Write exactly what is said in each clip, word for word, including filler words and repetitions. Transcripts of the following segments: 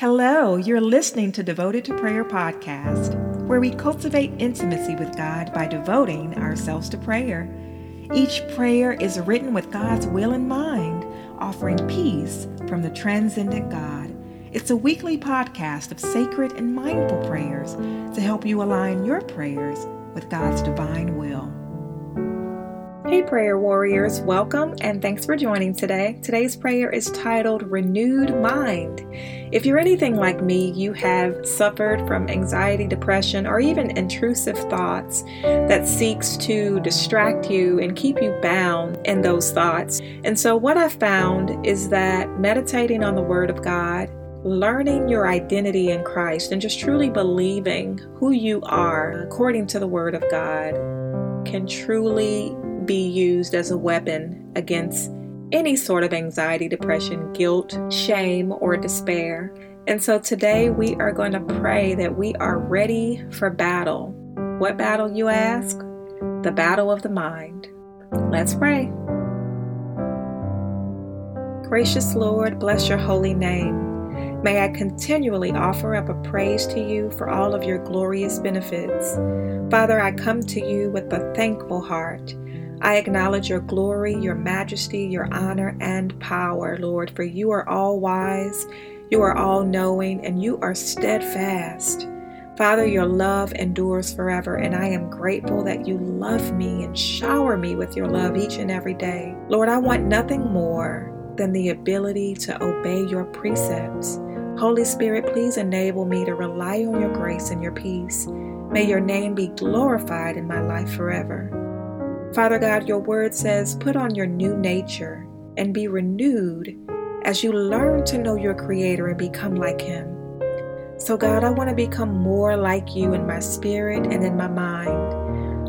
Hello, you're listening to Devoted to Prayer Podcast, where we cultivate intimacy with God by devoting ourselves to prayer. Each prayer is written with God's will in mind, offering peace from the transcendent God. It's a weekly podcast of sacred and mindful prayers to help you align your prayers with God's divine will. Hey prayer warriors, welcome and thanks for joining today. Today's prayer is titled Renewed Mind. If you're anything like me, you have suffered from anxiety, depression, or even intrusive thoughts that seeks to distract you and keep you bound in those thoughts. And so what I've found is that meditating on the Word of God, learning your identity in Christ, and just truly believing who you are according to the Word of God can truly be used as a weapon against any sort of anxiety, depression, guilt, shame, or despair. And so today we are going to pray that we are ready for battle. What battle, you ask? The battle of the mind. Let's pray. Gracious Lord, bless your holy name. May I continually offer up a praise to you for all of your glorious benefits. Father, I come to you with a thankful heart. I acknowledge your glory, your majesty, your honor, and power, Lord, for you are all wise, you are all knowing, and you are steadfast. Father, your love endures forever, and I am grateful that you love me and shower me with your love each and every day. Lord, I want nothing more than the ability to obey your precepts. Holy Spirit, please enable me to rely on your grace and your peace. May your name be glorified in my life forever. Father God, your word says, put on your new nature and be renewed as you learn to know your Creator and become like Him. So God, I want to become more like you in my spirit and in my mind.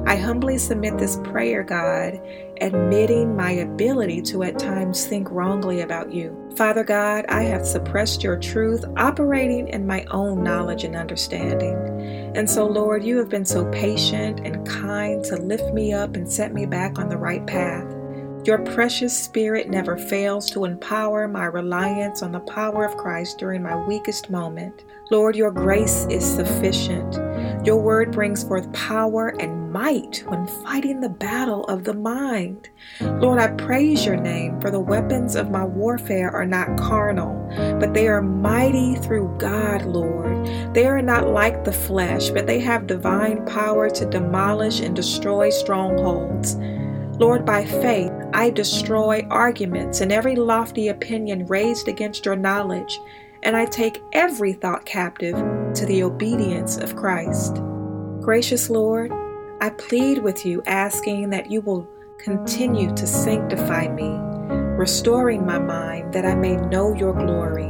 I humbly submit this prayer, God, admitting my ability to at times think wrongly about you. Father God, I have suppressed your truth, operating in my own knowledge and understanding. And so, Lord, you have been so patient and kind to lift me up and set me back on the right path. Your precious spirit never fails to empower my reliance on the power of Christ during my weakest moment. Lord, your grace is sufficient. Your word brings forth power and might when fighting the battle of the mind. Lord, I praise your name, for the weapons of my warfare are not carnal, but they are mighty through God, Lord. They are not like the flesh, but they have divine power to demolish and destroy strongholds. Lord, by faith, I destroy arguments and every lofty opinion raised against your knowledge, and I take every thought captive to the obedience of Christ. Gracious Lord, I plead with you, asking that you will continue to sanctify me, restoring my mind that I may know your glory.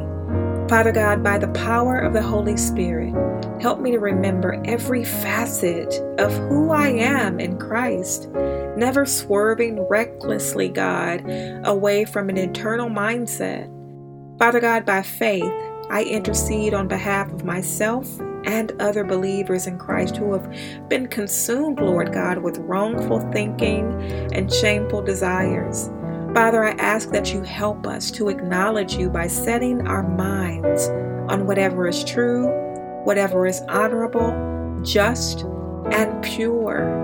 Father God, by the power of the Holy Spirit, help me to remember every facet of who I am in Christ, never swerving recklessly, God, away from an internal mindset. Father God, by faith, I intercede on behalf of myself and other believers in Christ who have been consumed, Lord God, with wrongful thinking and shameful desires. Father, I ask that you help us to acknowledge you by setting our minds on whatever is true, whatever is honorable, just, and pure.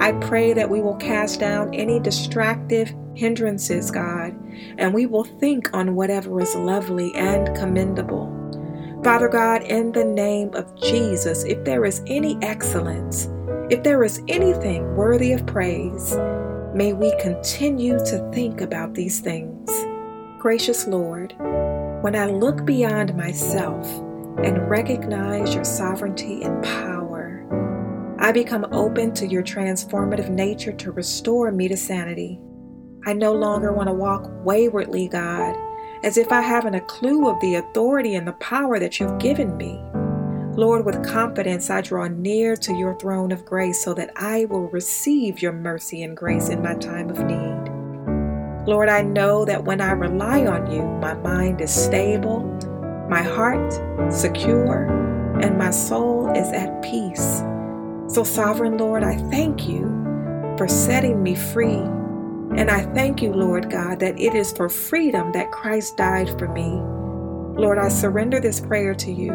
I pray that we will cast down any distractive hindrances, God, and we will think on whatever is lovely and commendable. Father God, in the name of Jesus, if there is any excellence, if there is anything worthy of praise, may we continue to think about these things. Gracious Lord, when I look beyond myself and recognize your sovereignty and power, I become open to your transformative nature to restore me to sanity. I no longer want to walk waywardly, God, as if I haven't a clue of the authority and the power that you've given me. Lord, with confidence, I draw near to your throne of grace so that I will receive your mercy and grace in my time of need. Lord, I know that when I rely on you, my mind is stable, my heart secure, and my soul is at peace. So, Sovereign Lord, I thank you for setting me free. And I thank you, Lord God, that it is for freedom that Christ died for me. Lord, I surrender this prayer to you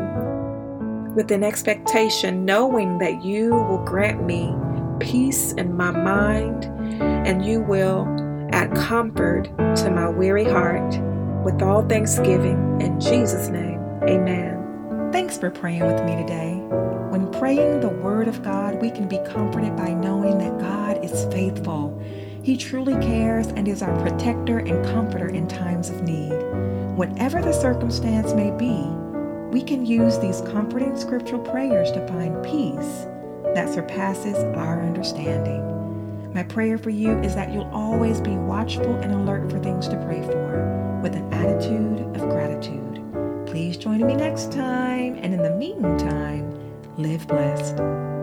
with an expectation, knowing that you will grant me peace in my mind, and you will add comfort to my weary heart, with all thanksgiving. In Jesus' name, amen. Thanks for praying with me today. When praying the Word of God, we can be comforted by knowing that God is faithful. He truly cares and is our protector and comforter in times of need. Whatever the circumstance may be, we can use these comforting scriptural prayers to find peace that surpasses our understanding. My prayer for you is that you'll always be watchful and alert for things to pray for, with an attitude of gratitude. Please join me next time, and in the meantime, live blessed.